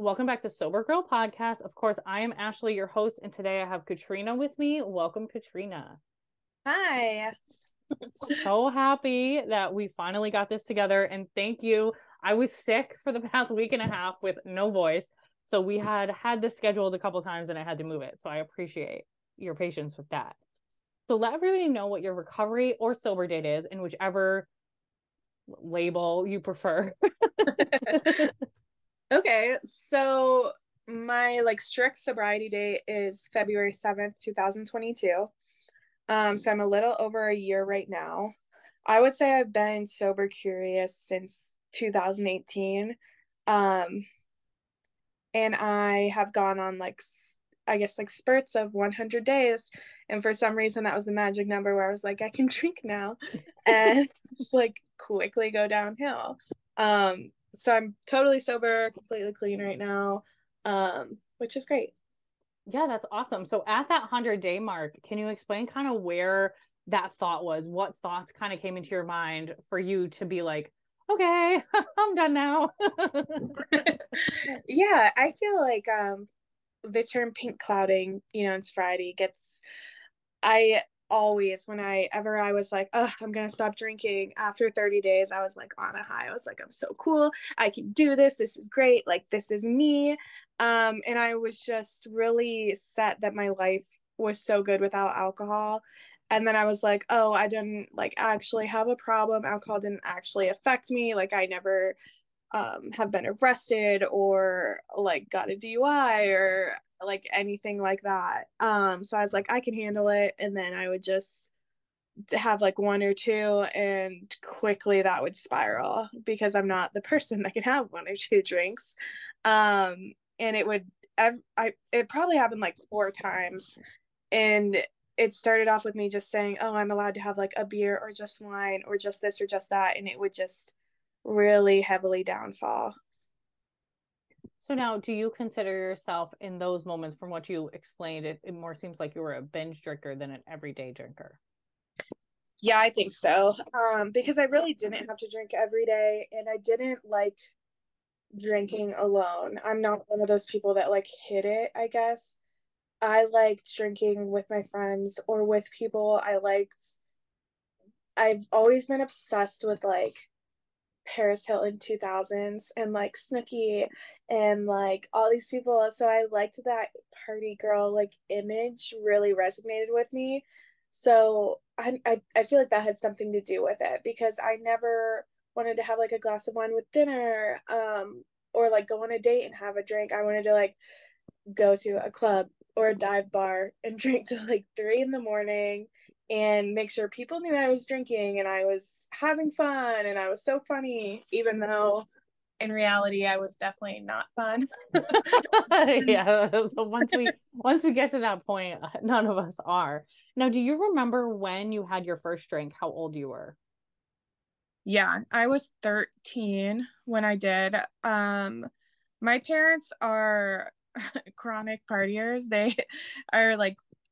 Welcome back to Sober Girl Podcast. Of course, I am Ashley, your host, and today I have Katrina with me. Welcome, Katrina. Hi. So happy that we finally got this together, and thank you. I was sick for the past week and a half with no voice, so we had this scheduled a couple times and I had to move it, so I appreciate your patience with that. So let everybody know what your recovery or sober date is, in whichever label you prefer. Okay, so my strict sobriety date is February 7th, 2022. So I'm a little over a year right now. I would say I've been sober curious since 2018. And I have gone on spurts of 100 days. And for some reason, that was the magic number where I was like, I can drink now and just quickly go downhill. So I'm totally sober, completely clean right now, which is great. Yeah, that's awesome. So at that 100-day mark, can you explain kind of where that thought was? What thoughts kind of came into your mind for you to be like, okay, I'm done now? Yeah, I feel like the term pink clouding, in sobriety gets, I was like, oh, I'm going to stop drinking after 30 days, I was on a high. I was like, I'm so cool. I can do this. This is great. This is me. And I was just really set that my life was so good without alcohol. And then I was like, oh, I didn't actually have a problem. Alcohol didn't actually affect me. I never have been arrested or got a DUI or anything like that. So I was like, I can handle it. And then I would just have one or two, and quickly that would spiral because I'm not the person that can have one or two drinks. And it would, it probably happened 4 times. And it started off with me just saying, oh, I'm allowed to have a beer or just wine or just this or just that. And it would just really heavily downfall. So now, do you consider yourself in those moments, from what you explained, it more seems like you were a binge drinker than an everyday drinker? Yeah, I think so. Because I really didn't have to drink every day, and I didn't like drinking alone. I'm not one of those people that hid it, I guess. I liked drinking with my friends or with people. I've always been obsessed with Paris Hilton 2000s and Snooki and all these people, so I liked that party girl image really resonated with me. So I feel that had something to do with it, because I never wanted to have a glass of wine with dinner or go on a date and have a drink. I wanted to go to a club or a dive bar and drink till 3 a.m. and make sure people knew I was drinking and I was having fun and I was so funny, even though in reality I was definitely not fun. Yeah, so once we get to that point, none of us are. Now, do you remember when you had your first drink, how old you were? Yeah, I was 13 when I did. My parents are chronic partiers. They are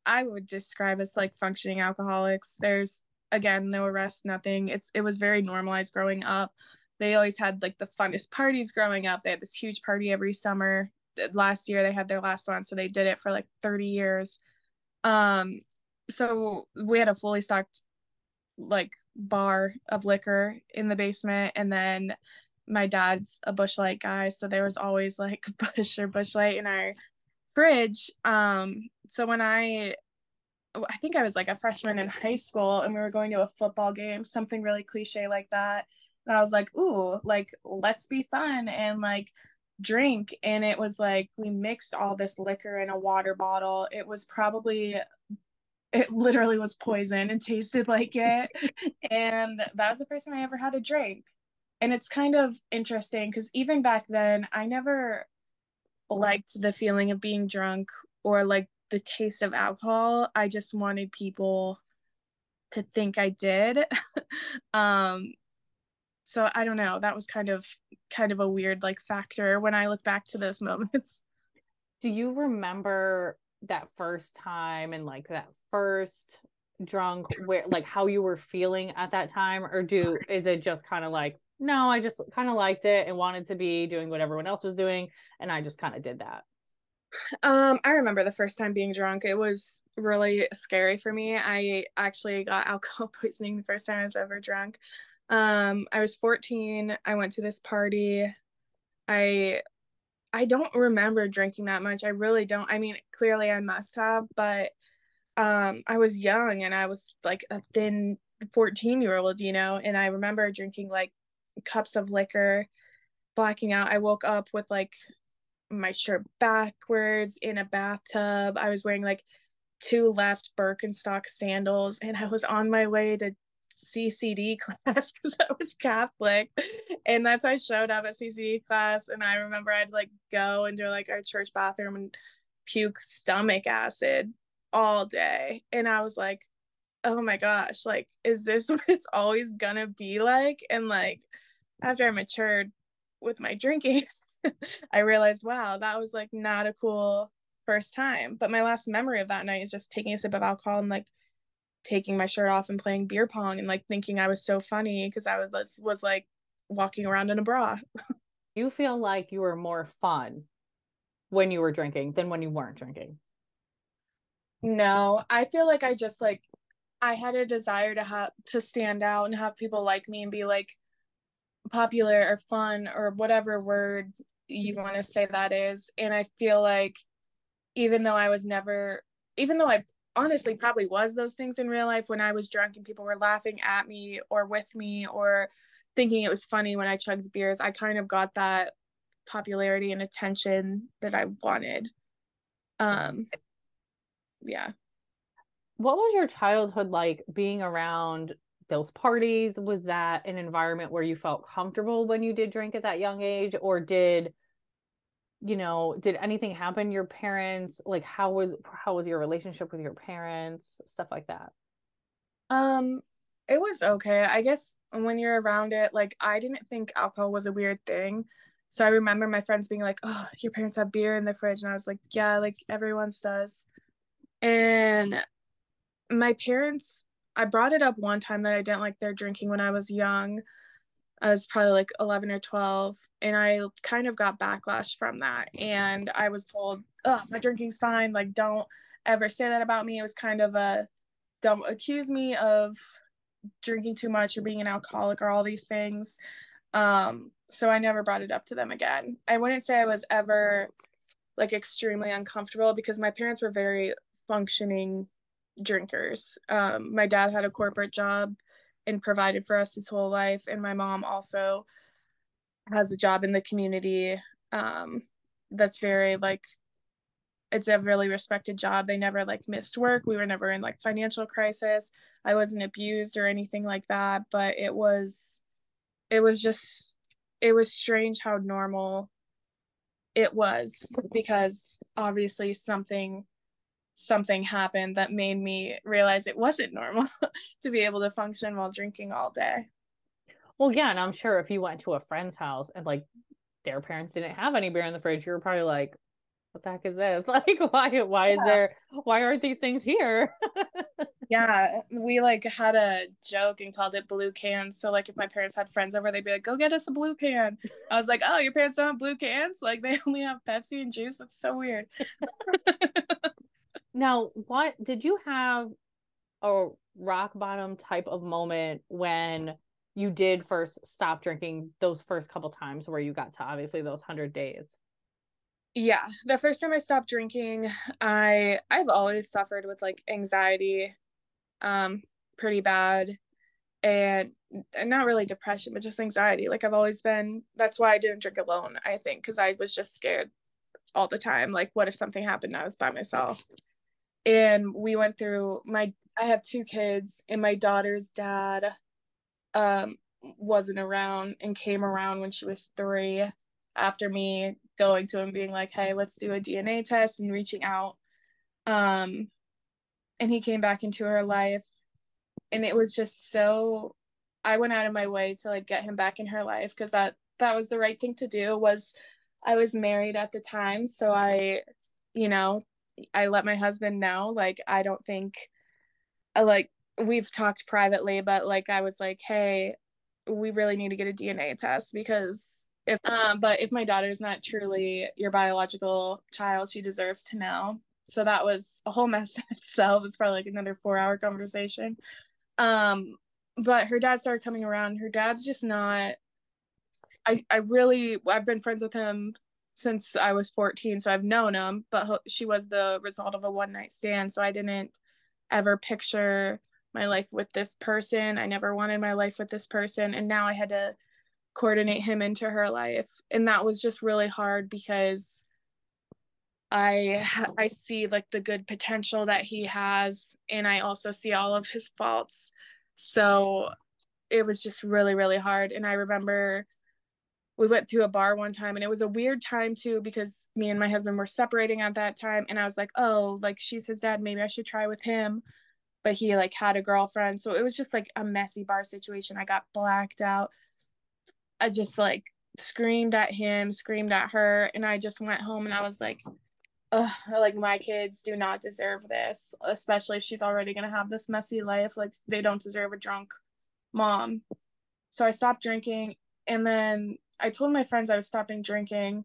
I would describe as functioning alcoholics. There's, again, no arrest, nothing. It was very normalized growing up. They always had the funnest parties growing up. They had this huge party every summer. Last year they had their last one, so they did it for 30 years. So we had a fully stocked bar of liquor in the basement, and then my dad's a Busch Light guy, so there was always Busch or Busch Light in our fridge. So when I think I was a freshman in high school, and we were going to a football game, something really cliche like that, and I was ooh, let's be fun and drink. And it was we mixed all this liquor in a water bottle. It literally was poison and tasted like it. And that was the first time I ever had a drink. And it's kind of interesting because even back then, I never liked the feeling of being drunk or the taste of alcohol. I just wanted people to think I did. So I don't know, that was kind of a weird factor when I look back to those moments. Do you remember that first time and that first drunk, where how you were feeling at that time, or is it just kind of no, I just kind of liked it and wanted to be doing what everyone else was doing. And I just kind of did that. I remember the first time being drunk. It was really scary for me. I actually got alcohol poisoning the first time I was ever drunk. I was 14. I went to this party. I don't remember drinking that much. I really don't. I mean, clearly I must have, but I was young and I was like a thin 14-year-old, you know, and I remember drinking like cups of liquor, blacking out. I woke up with like my shirt backwards in a bathtub. I was wearing like 2 left Birkenstock sandals and I was on my way to CCD class because I was Catholic, and that's how I showed up at CCD class. And I remember I'd like go into like our church bathroom and puke stomach acid all day, and I was like, oh my gosh, like, is this what it's always gonna be like? And like after I matured with my drinking, I realized, wow, that was like not a cool first time. But my last memory of that night is just taking a sip of alcohol and like taking my shirt off and playing beer pong and like thinking I was so funny because I was like walking around in a bra. You feel like you were more fun when you were drinking than when you weren't drinking? No, I feel like I just like I had a desire to stand out and have people like me and be like popular or fun or whatever word you want to say that is. And I feel like even though I honestly probably was those things in real life, when I was drunk and people were laughing at me or with me or thinking it was funny when I chugged beers, I kind of got that popularity and attention that I wanted. Yeah. What was your childhood like being around those parties? Was that an environment where you felt comfortable when you did drink at that young age, or did anything happen to your parents? Like, how was your relationship with your parents? Stuff like that. It was okay. I guess when you're around it, like, I didn't think alcohol was a weird thing. So I remember my friends being like, oh, your parents have beer in the fridge. And I was like, yeah, like everyone's does. And my parents, I brought it up one time that I didn't like their drinking when I was young. I was probably like 11 or 12, and I kind of got backlash from that. And I was told, oh, my drinking's fine. Like, don't ever say that about me. It was kind of don't accuse me of drinking too much or being an alcoholic or all these things. So I never brought it up to them again. I wouldn't say I was ever like extremely uncomfortable because my parents were very functioning drinkers. My dad had a corporate job and provided for us his whole life. And my mom also has a job in the community that's very, like, it's a really respected job. They never, like, missed work. We were never in, like, financial crisis. I wasn't abused or anything like that. But it was strange how normal it was, because obviously something happened that made me realize it wasn't normal to be able to function while drinking all day. Well, yeah, and I'm sure if you went to a friend's house and like their parents didn't have any beer in the fridge, you were probably like, what the heck is this? Like, why is there, why aren't these things here? Yeah, we like had a joke and called it blue cans. So like if my parents had friends over, they'd be like, go get us a blue can. I was like, oh, your parents don't have blue cans? Like, they only have Pepsi and juice? That's so weird. Now, what did you have a rock bottom type of moment when you did first stop drinking, those first couple times where you got to obviously those 100 days? Yeah, the first time I stopped drinking, I've always suffered with like anxiety, pretty bad, and not really depression, but just anxiety. Like, I've always been, that's why I didn't drink alone, I think, because I was just scared all the time. Like, what if something happened and I was by myself? And we went through I have 2 kids, and my daughter's dad wasn't around and came around when she was 3 after me going to him being like, hey, let's do a DNA test, and reaching out. And he came back into her life, and it was just so, I went out of my way to like get him back in her life because that was the right thing to do. I was married at the time, so I let my husband know, like, I don't think, like, we've talked privately, but like, I was like, hey, we really need to get a DNA test, because if, but if my daughter's not truly your biological child, she deserves to know. So that was a whole mess in itself. It's probably like another 4-hour conversation. But her dad started coming around. Her dad's just not, I've been friends with him since I was 14, so I've known him, but she was the result of a one-night stand, so I didn't ever picture my life with this person. I never wanted my life with this person, and now I had to coordinate him into her life, and that was just really hard, because I see like the good potential that he has, and I also see all of his faults, so it was just really, really hard. And I remember we went to a bar one time, and it was a weird time too, because me and my husband were separating at that time. And I was like, oh, like she's his dad, maybe I should try with him. But he like had a girlfriend. So it was just like a messy bar situation. I got blacked out. I just like screamed at him, screamed at her. And I just went home and I was like, ugh, like my kids do not deserve this, especially if she's already going to have this messy life. Like they don't deserve a drunk mom. So I stopped drinking. And then I told my friends I was stopping drinking,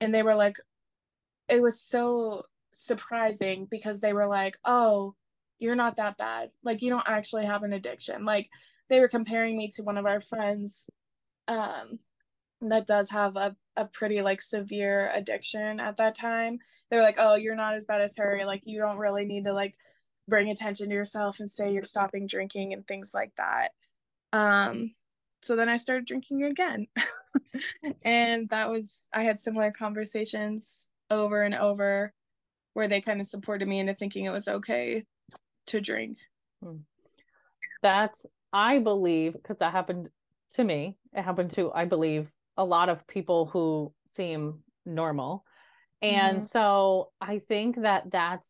and they were like, it was so surprising, because they were like, oh, you're not that bad. Like, you don't actually have an addiction. Like, they were comparing me to one of our friends that does have a pretty, like, severe addiction at that time. They were like, oh, you're not as bad as her. Like, you don't really need to, like, bring attention to yourself and say you're stopping drinking and things like that. So then I started drinking again. And that was, I had similar conversations over and over where they kind of supported me into thinking it was okay to drink. That's, I believe, because that happened to me. It happened to, I believe, a lot of people who seem normal. And so I think that that's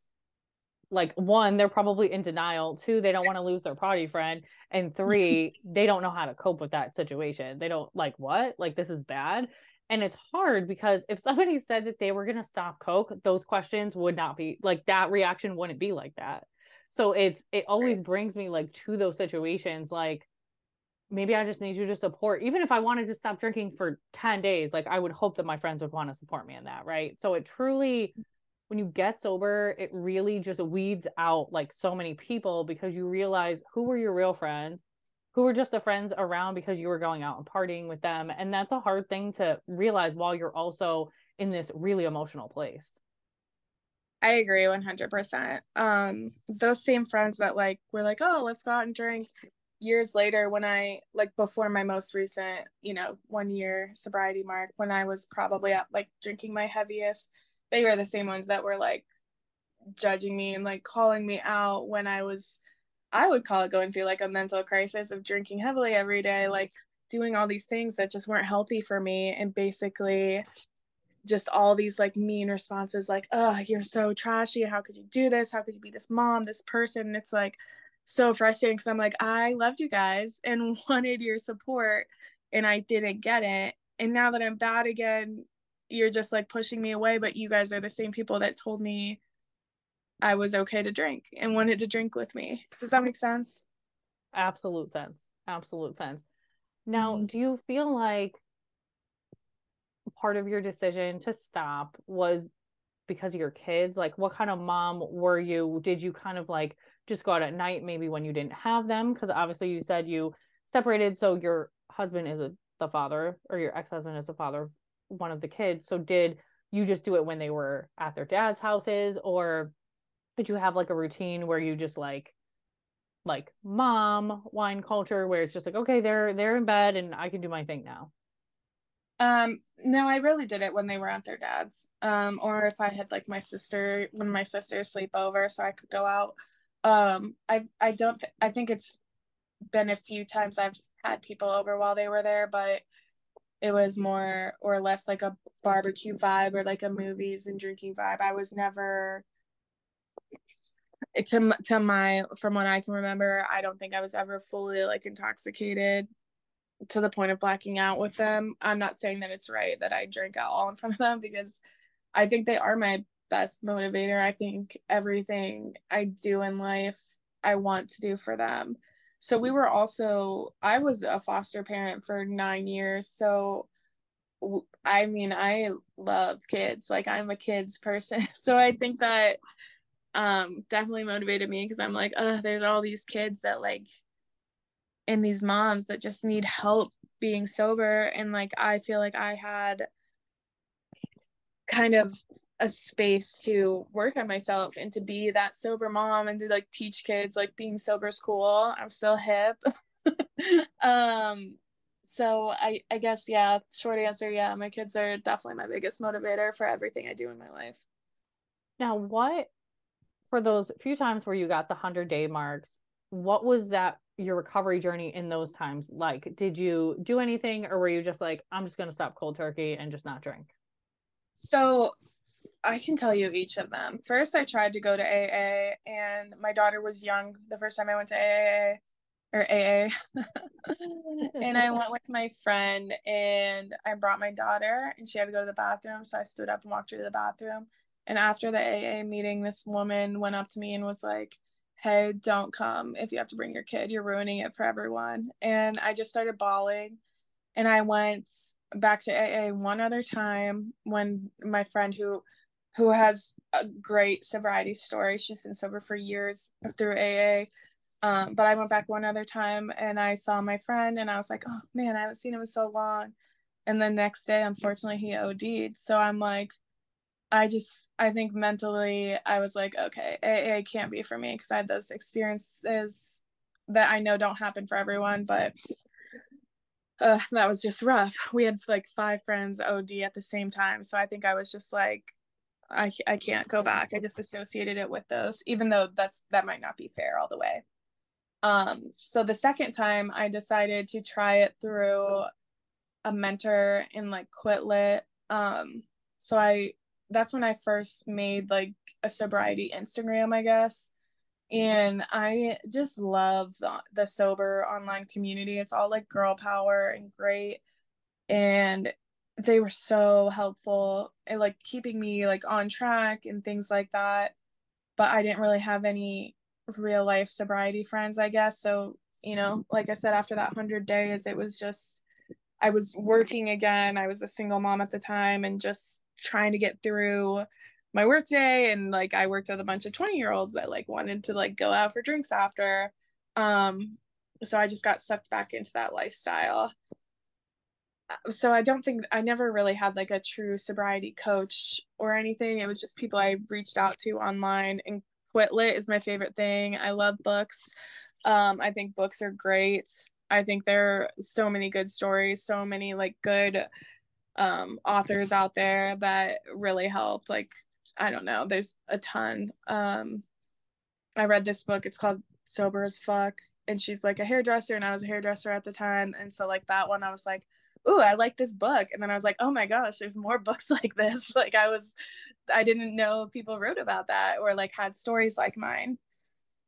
like, one, they're probably in denial. Two, they don't want to lose their party friend. And three, they don't know how to cope with that situation. They don't like, what? Like, this is bad. And it's hard, because if somebody said that they were going to stop Coke, those questions would not be like that. Reaction wouldn't be like that. So it always brings me like to those situations. Like, maybe I just need you to support, even if I wanted to stop drinking for 10 days, like I would hope that my friends would want to support me in that. Right. So it truly, when you get sober, it really just weeds out like so many people, because you realize who were your real friends, who were just the friends around because you were going out and partying with them. And that's a hard thing to realize while you're also in this really emotional place. I agree 100%. Those same friends that like, were like, oh, let's go out and drink, years later, when I, like before my most recent, 1 year sobriety mark, when I was probably at like drinking my heaviest, they were the same ones that were like judging me and like calling me out when I would call it going through like a mental crisis of drinking heavily every day, like doing all these things that just weren't healthy for me. And basically just all these like mean responses, like, oh, you're so trashy. How could you do this? How could you be this mom, this person? And it's like so frustrating, because I'm like, I loved you guys and wanted your support, and I didn't get it. And now that I'm bad again, you're just like pushing me away, but you guys are the same people that told me I was okay to drink and wanted to drink with me. Does that make sense? Absolute sense. Absolute sense. Now, do you feel like part of your decision to stop was because of your kids? Like, what kind of mom were you? Did you kind of like just go out at night, maybe when you didn't have them? Because obviously you said you separated, so your husband is the father, or your ex-husband is the father of one of the kids. So did you just do it when they were at their dad's houses, or did you have like a routine where you just like mom wine culture, where it's just like, okay, they're in bed and I can do my thing now? No, I really did it when they were at their dad's, or if I had like my sister, when my sisters sleep over, so I could go out. I think it's been a few times I've had people over while they were there, but it was more or less like a barbecue vibe or like a movies and drinking vibe. I was never, from what I can remember, I don't think I was ever fully like intoxicated to the point of blacking out with them. I'm not saying that it's right that I drink alcohol in front of them, because I think they are my best motivator. I think everything I do in life, I want to do for them. So we were also, I was a foster parent for 9 years. So I mean, I love kids. Like, I'm a kids person. So I think that definitely motivated me, because I'm like, oh, there's all these kids that like, and these moms that just need help being sober. And like, I feel like I had kind of a space to work on myself and to be that sober mom and to like teach kids like being sober is cool. I'm still hip. So I guess, yeah, short answer, yeah, my kids are definitely my biggest motivator for everything I do in my life. Now, what, for those few times where you got the 100-day marks, what was that, your recovery journey in those times? Like, did you do anything, or were you just like, I'm just going to stop cold turkey and just not drink? So I can tell you each of them. First, I tried to go to AA, and my daughter was young the first time I went to AA. And I went with my friend, and I brought my daughter, and she had to go to the bathroom. So I stood up and walked her to the bathroom. And after the AA meeting, this woman went up to me and was like, hey, don't come if you have to bring your kid. You're ruining it for everyone. And I just started bawling. And I went back to AA one other time when my friend who has a great sobriety story, she's been sober for years through AA. But I went back one other time and I saw my friend and I was like, oh man, I haven't seen him in so long. And the next day, unfortunately, he OD'd. So I'm like, I think mentally I was like, okay, AA can't be for me, because I had those experiences that I know don't happen for everyone, but that was just rough. We had like 5 friends OD at the same time. So I think I was just like, I can't go back. I just associated it with those, even though that might not be fair all the way. So the second time I decided to try it through a mentor in like QuitLit. That's when I first made like a sobriety Instagram, I guess. And I just love the sober online community. It's all like girl power and great. And they were so helpful and like keeping me like on track and things like that. But I didn't really have any real life sobriety friends, I guess. So, you know, like I said, after that 100 days, it was just, I was working again. I was a single mom at the time and just trying to get through my work day. And like, I worked with a bunch of 20-year-olds that like wanted to like go out for drinks after. So I just got sucked back into that lifestyle. So I never really had like a true sobriety coach or anything. It was just people I reached out to online, and QuitLit is my favorite thing. I love books. I think books are great. I think there are so many good stories, so many like good authors out there that really helped. Like, I don't know, there's a ton. I read this book, it's called Sober as Fuck, and she's like a hairdresser, and I was a hairdresser at the time. And so like that one, I was like, ooh, I like this book. And then I was like, oh my gosh, there's more books like this. Like, I didn't know people wrote about that or like had stories like mine.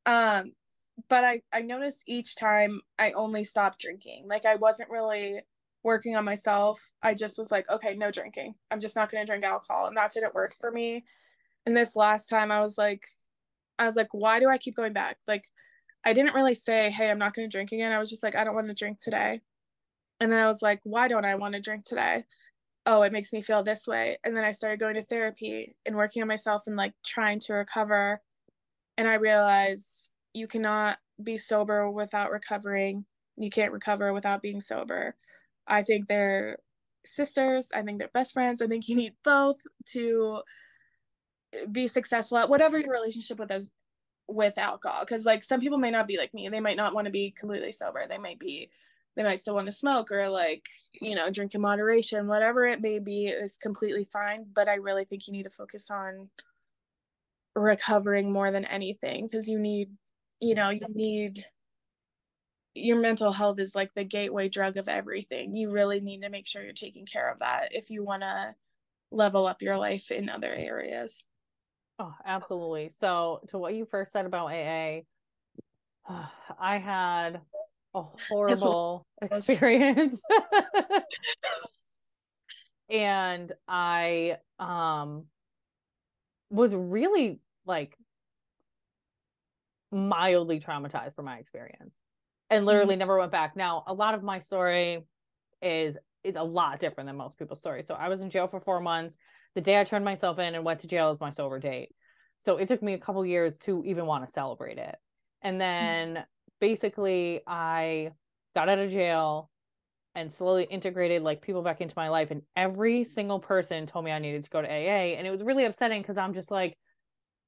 But I noticed each time I only stopped drinking. Like, I wasn't really working on myself. I just was like, okay, no drinking. I'm just not going to drink alcohol. And that didn't work for me. And this last time I was like, why do I keep going back? Like, I didn't really say, hey, I'm not going to drink again. I was just like, I don't want to drink today. And then I was like, why don't I want to drink today? Oh, it makes me feel this way. And then I started going to therapy and working on myself and like trying to recover. And I realized, you cannot be sober without recovering. You can't recover without being sober. I think they're sisters. I think they're best friends. I think you need both to be successful at whatever your relationship with alcohol. Because like, some people may not be like me. They might not want to be completely sober. They might still want to smoke or like, you know, drink in moderation. Whatever it may be is completely fine. But I really think you need to focus on recovering more than anything, because you need your mental health is like the gateway drug of everything. You really need to make sure you're taking care of that if you want to level up your life in other areas. Oh, absolutely. So to what you first said about AA, I had a horrible experience. And I was really like mildly traumatized from my experience. and literally never went back. Now, a lot of my story is a lot different than most people's story. So I was in jail for 4 months. The day I turned myself in and went to jail is my sober date. So it took me a couple years to even want to celebrate it. And then basically I got out of jail and slowly integrated like people back into my life. And every single person told me I needed to go to AA. And it was really upsetting because I'm just like,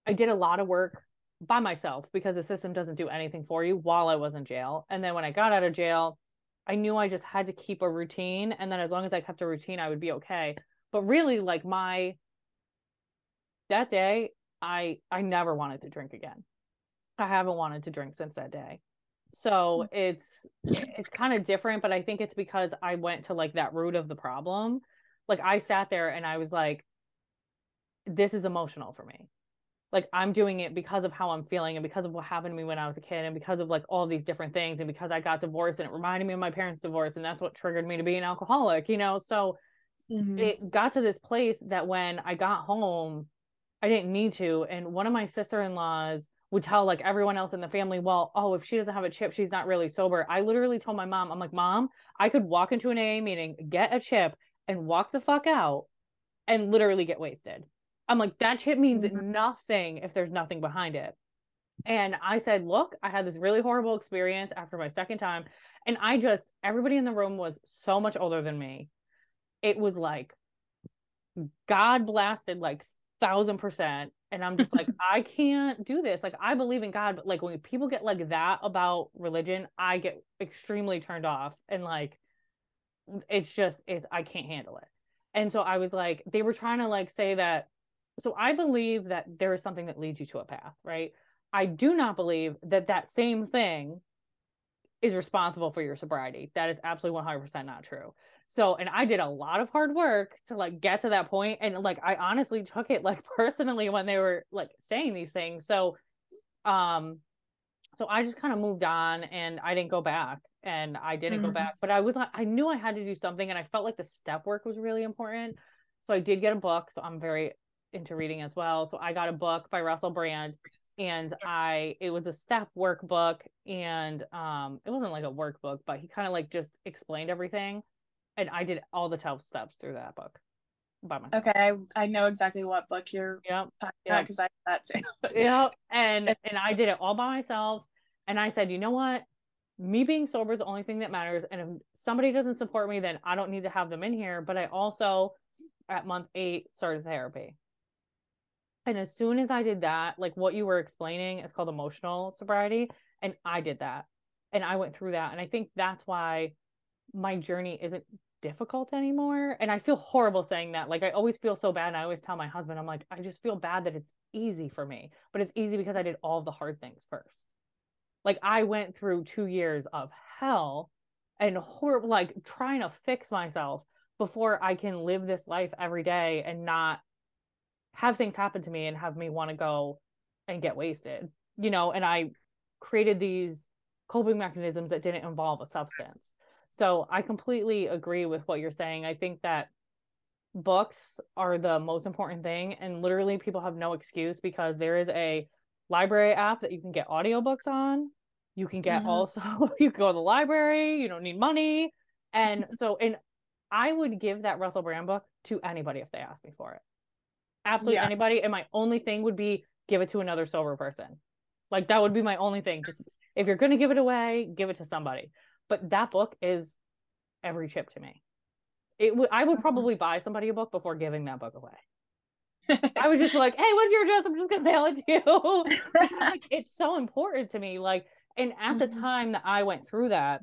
I did a lot of work by myself because the system doesn't do anything for you while I was in jail. And then when I got out of jail, I knew I just had to keep a routine. And then as long as I kept a routine, I would be okay. But really, like that day, I never wanted to drink again. I haven't wanted to drink since that day. So it's kind of different, but I think it's because I went to like that root of the problem. Like I sat there and I was like, this is emotional for me. Like I'm doing it because of how I'm feeling and because of what happened to me when I was a kid and because of like all these different things and because I got divorced and it reminded me of my parents' divorce and that's what triggered me to be an alcoholic, you know? So it got to this place that when I got home, I didn't need to. And one of my sister-in-laws would tell like everyone else in the family, well, oh, if she doesn't have a chip, she's not really sober. I literally told my mom, I'm like, Mom, I could walk into an AA meeting, get a chip and walk the fuck out and literally get wasted. I'm like, that chip means nothing if there's nothing behind it. And I said, look, I had this really horrible experience after my second time. And everybody in the room was so much older than me. It was like, God blasted like 1,000%. And I'm just like, I can't do this. Like, I believe in God, but like when people get like that about religion, I get extremely turned off. And like, I can't handle it. And so I was like, they were trying to like say that. So I believe that there is something that leads you to a path, right? I do not believe that that same thing is responsible for your sobriety. That is absolutely 100% not true. So, and I did a lot of hard work to like get to that point. And like, I honestly took it like personally when they were like saying these things. So, so I just kind of moved on and I didn't go back and I didn't go back, but I was like, I knew I had to do something and I felt like the step work was really important. So I did get a book. So I'm very into reading as well. So I got a book by Russell Brand and it was a step workbook and, it wasn't like a workbook, but he kind of like just explained everything. And I did all the 12 steps through that book by myself. Okay. I know exactly what book you're talking about because I had that too. And I did it all by myself. And I said, you know what? Me being sober is the only thing that matters. And if somebody doesn't support me, then I don't need to have them in here. But I also, at month 8, started therapy. And as soon as I did that, like what you were explaining is called emotional sobriety. And I did that. And I went through that. And I think that's why my journey isn't difficult anymore. And I feel horrible saying that. Like I always feel so bad. And I always tell my husband, I'm like, I just feel bad that it's easy for me, but it's easy because I did all the hard things first. Like I went through 2 years of hell and horrible, like trying to fix myself before I can live this life every day and not have things happen to me and have me want to go and get wasted, you know? And I created these coping mechanisms that didn't involve a substance. So I completely agree with what you're saying. I think that books are the most important thing. And literally people have no excuse because there is a library app that you can get audiobooks on. You can get also, you go to the library, you don't need money. And so, and I would give that Russell Brand book to anybody if they asked me for it. Absolutely anybody. And my only thing would be give it to another sober person. Like that would be my only thing. Just if you're going to give it away, give it to somebody. But that book is every chip to me. I would probably buy somebody a book before giving that book away. I was just like, hey, what's your address? I'm just going to mail it to you. Like, it's so important to me. Like, and at the time that I went through that,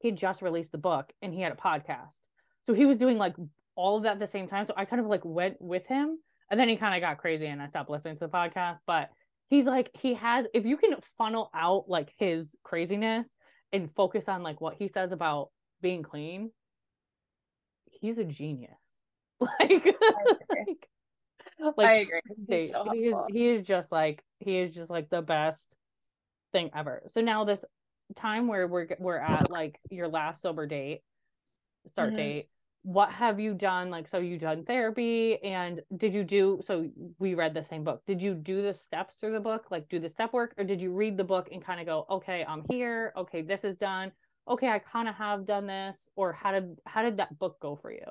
he just released the book and he had a podcast. So he was doing like all of that at the same time. So I kind of like went with him and then he kind of got crazy and I stopped listening to the podcast. But he's like, if you can funnel out like his craziness and focus on like what he says about being clean, he's a genius. Like, I agree. He's so helpful. He is just like the best thing ever. So now this time where we're at like your last sober date, start date, what have you done? Like, so you done therapy, and did you do, so we read the same book. Did you do the steps through the book, like do the step work, or did you read the book and kind of go, okay, I'm here. Okay, this is done. Okay, I kind of have done this. Or how did that book go for you?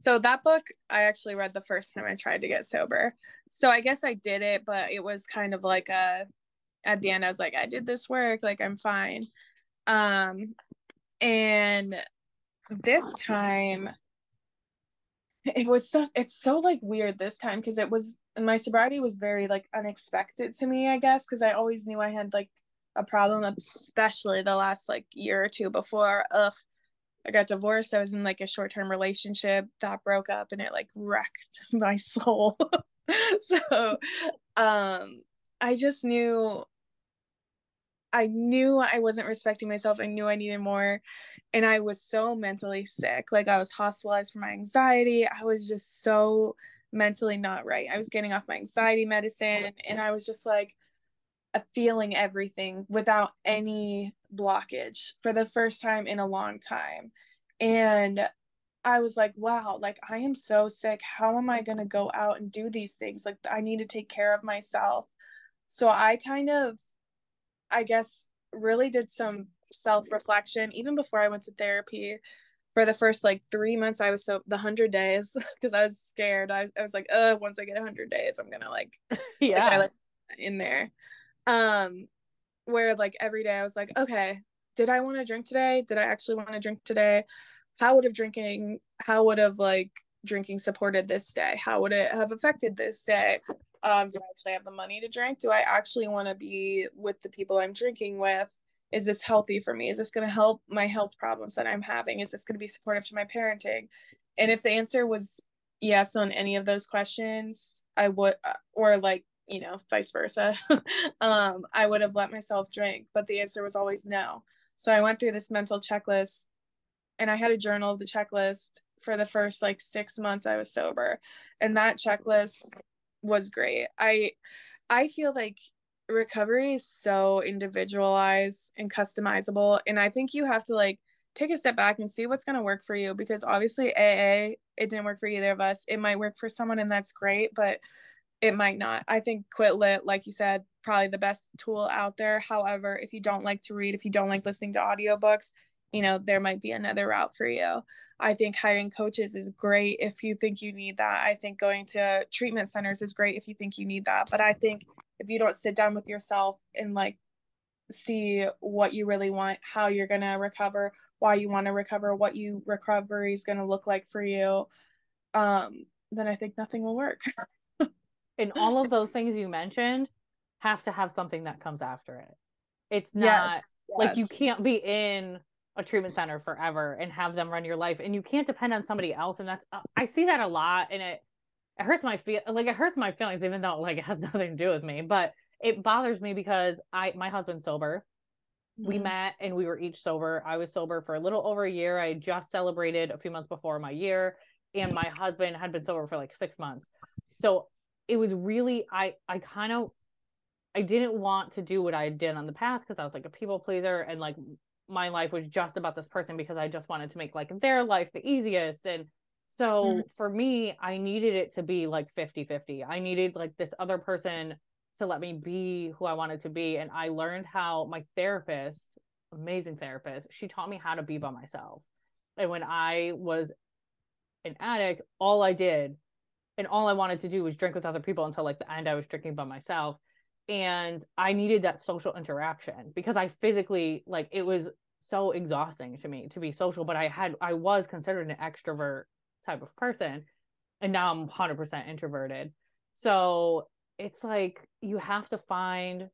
So that book, I actually read the first time I tried to get sober. So I guess I did it, but it was kind of like at the end, I was like, I did this work, like I'm fine. And this time it was so, it's so like weird this time, because it was, my sobriety was very like unexpected to me, I guess, because I always knew I had like a problem, especially the last like year or two before. I got divorced. I was in like a short-term relationship that broke up, and it like wrecked my soul. So I just knew, I wasn't respecting myself. I knew I needed more. And I was so mentally sick. Like, I was hospitalized for my anxiety. I was just so mentally not right. I was getting off my anxiety medicine, and I was just like feeling everything without any blockage for the first time in a long time. And I was like, wow, like I am so sick. How am I going to go out and do these things? Like, I need to take care of myself. So I kind of, I guess, really did some self-reflection even before I went to therapy. For the first like 3 months, I was so, the 100 days, because I was scared. I was like, once I get 100 days, I'm gonna like, yeah, like, in there, where like every day I was like, okay, did I want to drink today? Did I actually want to drink today? How would drinking supported this day? How would it have affected this day? Do I actually have the money to drink? Do I actually want to be with the people I'm drinking with? Is this healthy for me? Is this going to help my health problems that I'm having? Is this going to be supportive to my parenting? And if the answer was yes on any of those questions, I would, or like, you know, vice versa, I would have let myself drink, but the answer was always no. So I went through this mental checklist, and I had a journal of the checklist for the first like 6 months I was sober. And that checklist was great. I feel like recovery is so individualized and customizable, and I think you have to like take a step back and see what's going to work for you, because obviously AA, it didn't work for either of us. It might work for someone, and that's great, but it might not. I think QuitLit, like you said, probably the best tool out there. However, if you don't like to read, if you don't like listening to audiobooks, you know, there might be another route for you. I think hiring coaches is great if you think you need that. I think going to treatment centers is great if you think you need that. But I think if you don't sit down with yourself and like see what you really want, how you're going to recover, why you want to recover, what your recovery is going to look like for you, then I think nothing will work. And all of those things you mentioned have to have something that comes after it. It's not like you can't be in a treatment center forever and have them run your life, and you can't depend on somebody else. And that's, I see that a lot, and it hurts my feelings, even though like it has nothing to do with me, but it bothers me because my husband's sober. Mm-hmm. We met and we were each sober. I was sober for a little over a year. I just celebrated a few months before my year, and my husband had been sober for like 6 months. So it was really, I didn't want to do what I did on the past, because I was like a people pleaser, and like my life was just about this person because I just wanted to make like their life the easiest. And so for me, I needed it to be like 50-50. I needed like this other person to let me be who I wanted to be. And I learned how my therapist, amazing therapist, she taught me how to be by myself. And when I was an addict, all I did and all I wanted to do was drink with other people until like the end. I was drinking by myself. And I needed that social interaction, because I physically, like, it was so exhausting to me to be social, but I was considered an extrovert type of person. And now I'm 100% introverted. So it's like, you have to find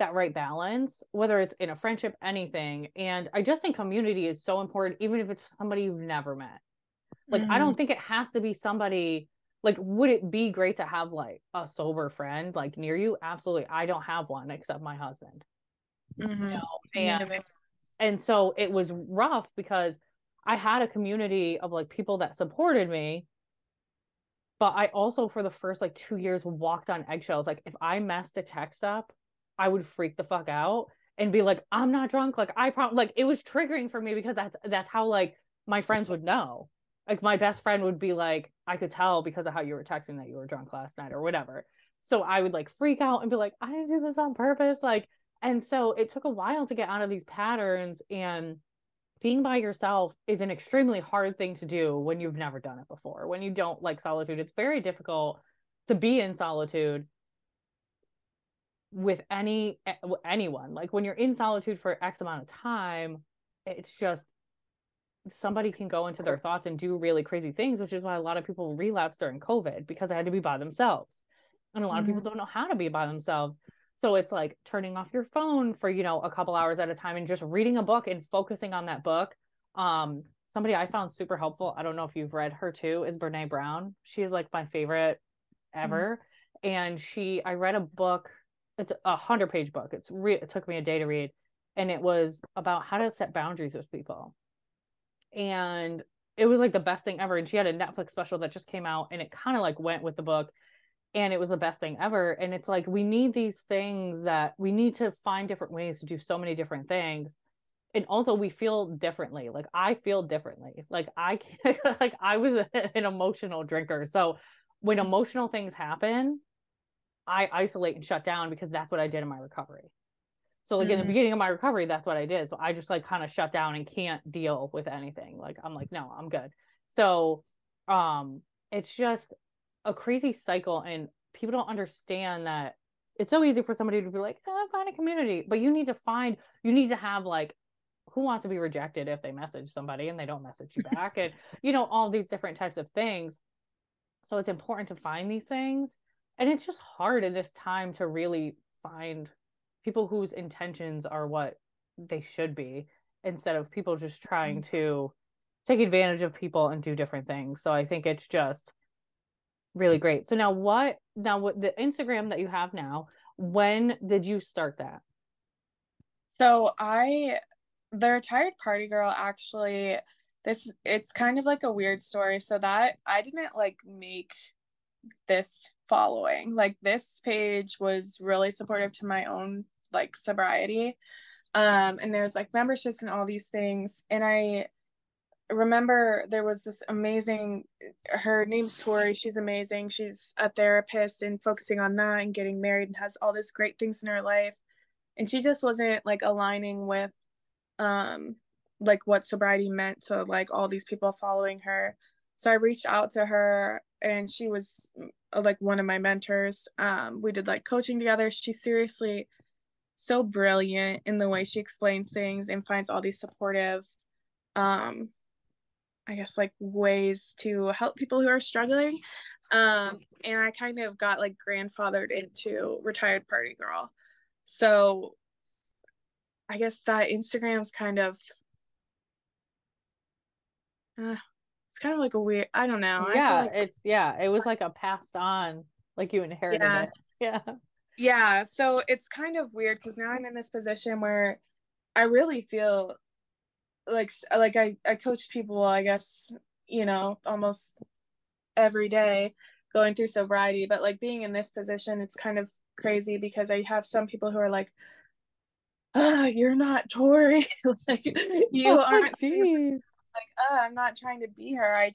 that right balance, whether it's in a friendship, anything. And I just think community is so important, even if it's somebody you've never met. Like, I don't think it has to be somebody. Like, would it be great to have like a sober friend like near you? Absolutely. I don't have one except my husband. Mm-hmm. You know? And so it was rough, because I had a community of like people that supported me, but I also for the first like 2 years walked on eggshells. Like, if I messed a text up, I would freak the fuck out and be like, I'm not drunk. Like, it was triggering for me, because that's how like my friends would know. Like my best friend would be like, I could tell because of how you were texting that you were drunk last night or whatever. So I would like freak out and be like, I didn't do this on purpose. Like, and so it took a while to get out of these patterns, and being by yourself is an extremely hard thing to do when you've never done it before. When you don't like solitude, it's very difficult to be in solitude with anyone. Like when you're in solitude for X amount of time, it's just, somebody can go into their thoughts and do really crazy things, which is why a lot of people relapsed during COVID, because they had to be by themselves. And a lot of people don't know how to be by themselves. So it's like turning off your phone for, you know, a couple hours at a time and just reading a book and focusing on that book. Somebody I found super helpful, I don't know if you've read her too, is Brené Brown. She is like my favorite ever. And I read a book, it's 100-page book. It took me a day to read. And it was about how to set boundaries with people. And it was like the best thing ever. And she had a Netflix special that just came out, and it kind of like went with the book, and it was the best thing ever. And it's like, we need these things that we need to find different ways to do so many different things. And also we feel differently. Like I feel differently. Like I can't, like I was an emotional drinker. So when emotional things happen, I isolate and shut down, because that's what I did in my recovery. So like in the beginning of my recovery, that's what I did. So I just like kind of shut down and can't deal with anything. Like, I'm like, no, I'm good. So it's just a crazy cycle, and people don't understand that it's so easy for somebody to be like, oh, find a community, but you need to have like, who wants to be rejected if they message somebody and they don't message you back, and you know, all these different types of things. So it's important to find these things. And it's just hard in this time to really find people whose intentions are what they should be, instead of people just trying to take advantage of people and do different things. So I think it's just really great. So now what the Instagram that you have now, when did you start that? So the Retired Party Girl, actually, it's kind of like a weird story. So that I didn't like make this following. Like this page was really supportive to my own like sobriety, and there's like memberships and all these things. And I remember there was this amazing, her name's Tori, she's amazing, she's a therapist and focusing on that and getting married and has all these great things in her life, and she just wasn't like aligning with like what sobriety meant to like all these people following her. So I reached out to her, and she was like one of my mentors. We did like coaching together. She's seriously so brilliant in the way she explains things and finds all these supportive, I guess like ways to help people who are struggling. And I kind of got like grandfathered into Retired Party Girl. So I guess that Instagram's kind of, it's kind of like a weird, I don't know. Yeah, like it was like a passed on, like you inherited it. Yeah. So it's kind of weird, because now I'm in this position where I really feel like I coach people, I guess, you know, almost every day going through sobriety. But like being in this position, it's kind of crazy, because I have some people who are like, oh, you're not Tori. Like you aren't. Geez. Like, I'm not trying to be her.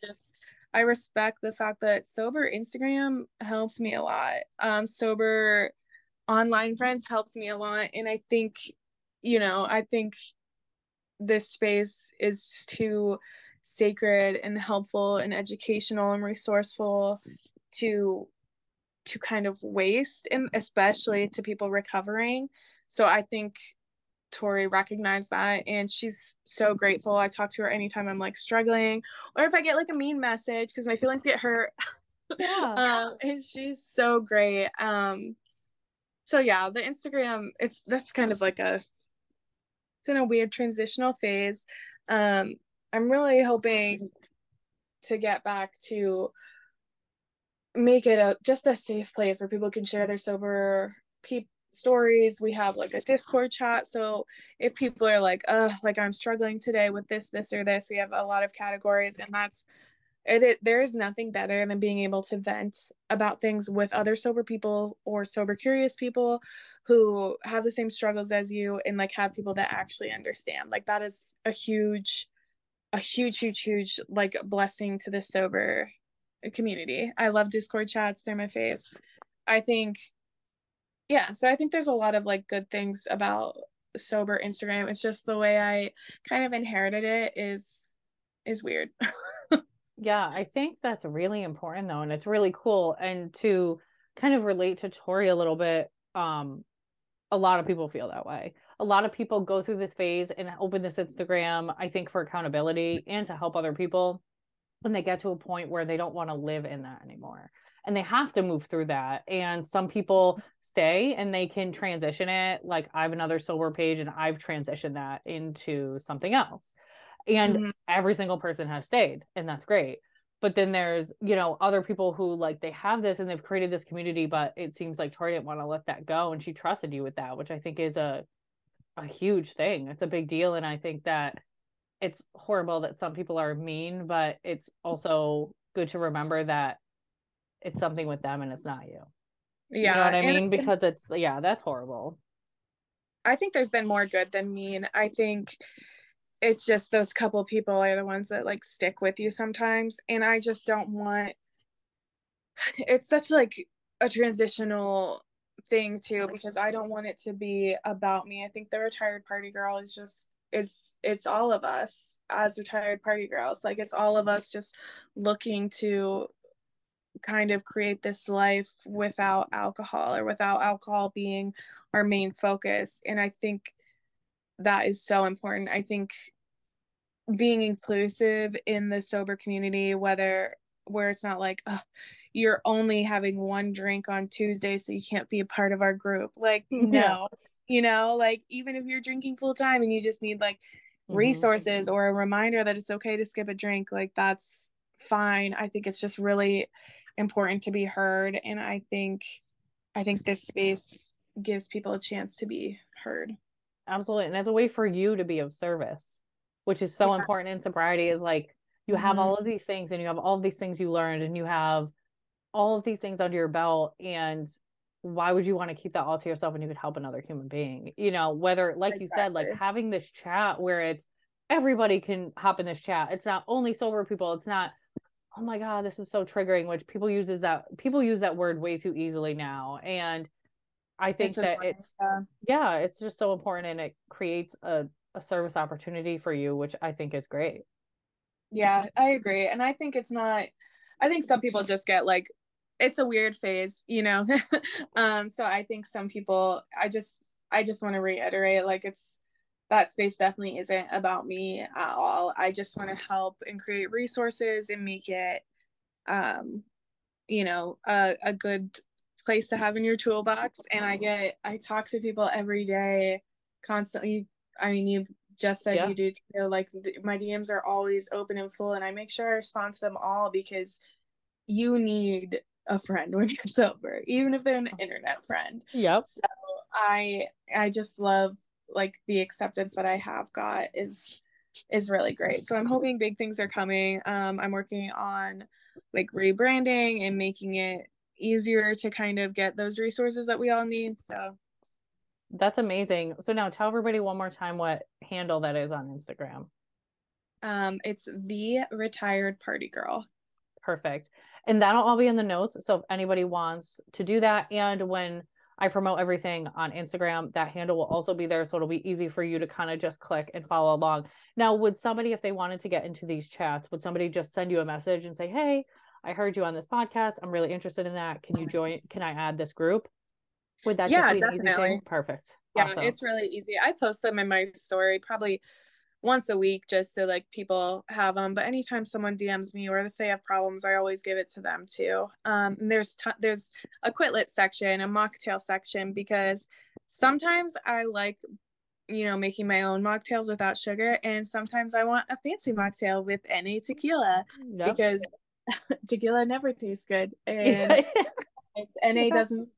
I respect the fact that Sober Instagram helped me a lot. Sober online friends helped me a lot. And I think, you know, this space is too sacred and helpful and educational and resourceful to kind of waste, and especially to people recovering. So I think Tori recognized that, and she's so grateful. I talk to her anytime I'm like struggling, or if I get like a mean message, because my feelings get hurt. And she's so great. So yeah, the Instagram, that's kind of like it's in a weird transitional phase. I'm really hoping to get back to make it just a safe place where people can share their sober stories. We have like a Discord chat, so if people are like I'm struggling today with this or this, we have a lot of categories, and that's it. There is nothing better than being able to vent about things with other sober people or sober curious people who have the same struggles as you, and like have people that actually understand. Like that is a huge a huge like blessing to the sober community. I love Discord chats. They're my fave. I think, yeah, so I think there's a lot of like good things about sober Instagram. It's just the way I kind of inherited it is weird. Yeah, I think that's really important though, and it's really cool. And to kind of relate to Tori a little bit, a lot of people feel that way. A lot of people go through this phase and open this Instagram, I think, for accountability and to help other people. And they get to a point where they don't want to live in that anymore. And they have to move through that. And some people stay and they can transition it. Like, I have another sober page and I've transitioned that into something else. And mm-hmm. every single person has stayed, and that's great. But then there's, you know, other people who like, they have this and they've created this community, but it seems like Tori didn't want to let that go. And she trusted you with that, which I think is a huge thing. It's a big deal. And I think that it's horrible that some people are mean, but it's also good to remember that it's something with them and it's not you. Yeah. You know what I mean? Because it's, yeah, that's horrible. I think there's been more good than mean. I think it's just those couple people are the ones that like stick with you sometimes. And I just don't want, it's such like a transitional thing too, because I don't want it to be about me. I think the Retired Party Girl is just, it's all of us as Retired Party Girls. Like, it's all of us just looking to kind of create this life without alcohol, or without alcohol being our main focus. And I think that is so important. I think being inclusive in the sober community, whether where it's not like, oh, you're only having one drink on Tuesday, so you can't be a part of our group. Like, no, you know, like even if you're drinking full time and you just need like resources or a reminder that it's okay to skip a drink, like that's fine. I think it's just really important to be heard. And I think this space gives people a chance to be heard. Absolutely. And it's a way for you to be of service, which is so important in sobriety, is like, you have all of these things and you have all of these things you learned and you have all of these things under your belt. And why would you want to keep that all to yourself when you could help another human being? You know, whether, like you said, like having this chat where it's everybody can hop in this chat. It's not only sober people. It's not, oh my God, this is so triggering, which people use that word way too easily now. And I think it's just so important, and it creates a service opportunity for you, which I think is great. Yeah, I agree. And I think it's not, I think some people just get like, it's a weird phase, you know? So I think some people, I just want to reiterate, like that space definitely isn't about me at all. I just want to help and create resources and make it, you know, a good place to have in your toolbox. And I talk to people every day constantly. I mean, you've just said you do too. Like my DMs are always open and full, and I make sure I respond to them all, because you need a friend when you're sober, even if they're an internet friend. Yep. So I just love like the acceptance that I have got is really great. So I'm hoping big things are coming. I'm working on like rebranding and making it easier to kind of get those resources that we all need. So that's amazing. So now tell everybody one more time what handle that is on Instagram. It's the Retired Party Girl. Perfect. And that'll all be in the notes. So if anybody wants to do that, and when I promote everything on Instagram, that handle will also be there. So it'll be easy for you to kind of just click and follow along. Now, would somebody, if they wanted to get into these chats, would somebody just send you a message and say, hey, I heard you on this podcast, I'm really interested in that, can you join? Can I add this group? Would that just be an definitely easy thing? Perfect. Yeah, awesome. It's really easy. I post them in my story probably once a week, just so like people have them. But anytime someone DMs me, or if they have problems, I always give it to them too. And there's a QuitLit section, a mocktail section, because sometimes I like, you know, making my own mocktails without sugar, and sometimes I want a fancy mocktail with any tequila because tequila never tastes good, and it's NA doesn't.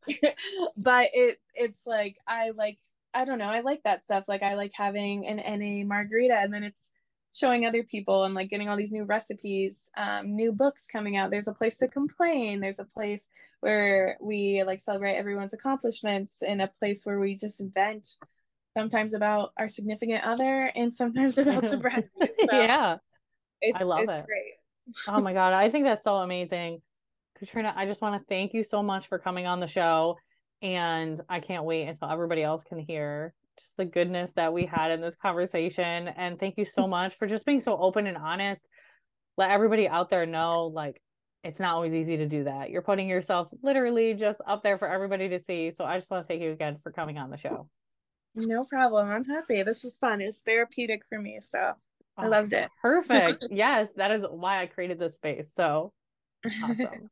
But it's like, I don't know, I like that stuff. Like, I like having an NA margarita, and then it's showing other people and like getting all these new recipes, new books coming out. There's a place to complain. There's a place where we like celebrate everyone's accomplishments, and a place where we just vent, sometimes about our significant other and sometimes about sobriety. So, yeah. I love it. Great. Oh my God. I think that's so amazing. Katrina, I just want to thank you so much for coming on the show. And I can't wait until everybody else can hear just the goodness that we had in this conversation. And thank you so much for just being so open and honest. Let everybody out there know, like, it's not always easy to do that. You're putting yourself literally just up there for everybody to see. So I just want to thank you again for coming on the show. No problem. I'm happy. This was fun. It was therapeutic for me. So I loved it. Perfect. Yes. That is why I created this space. So awesome.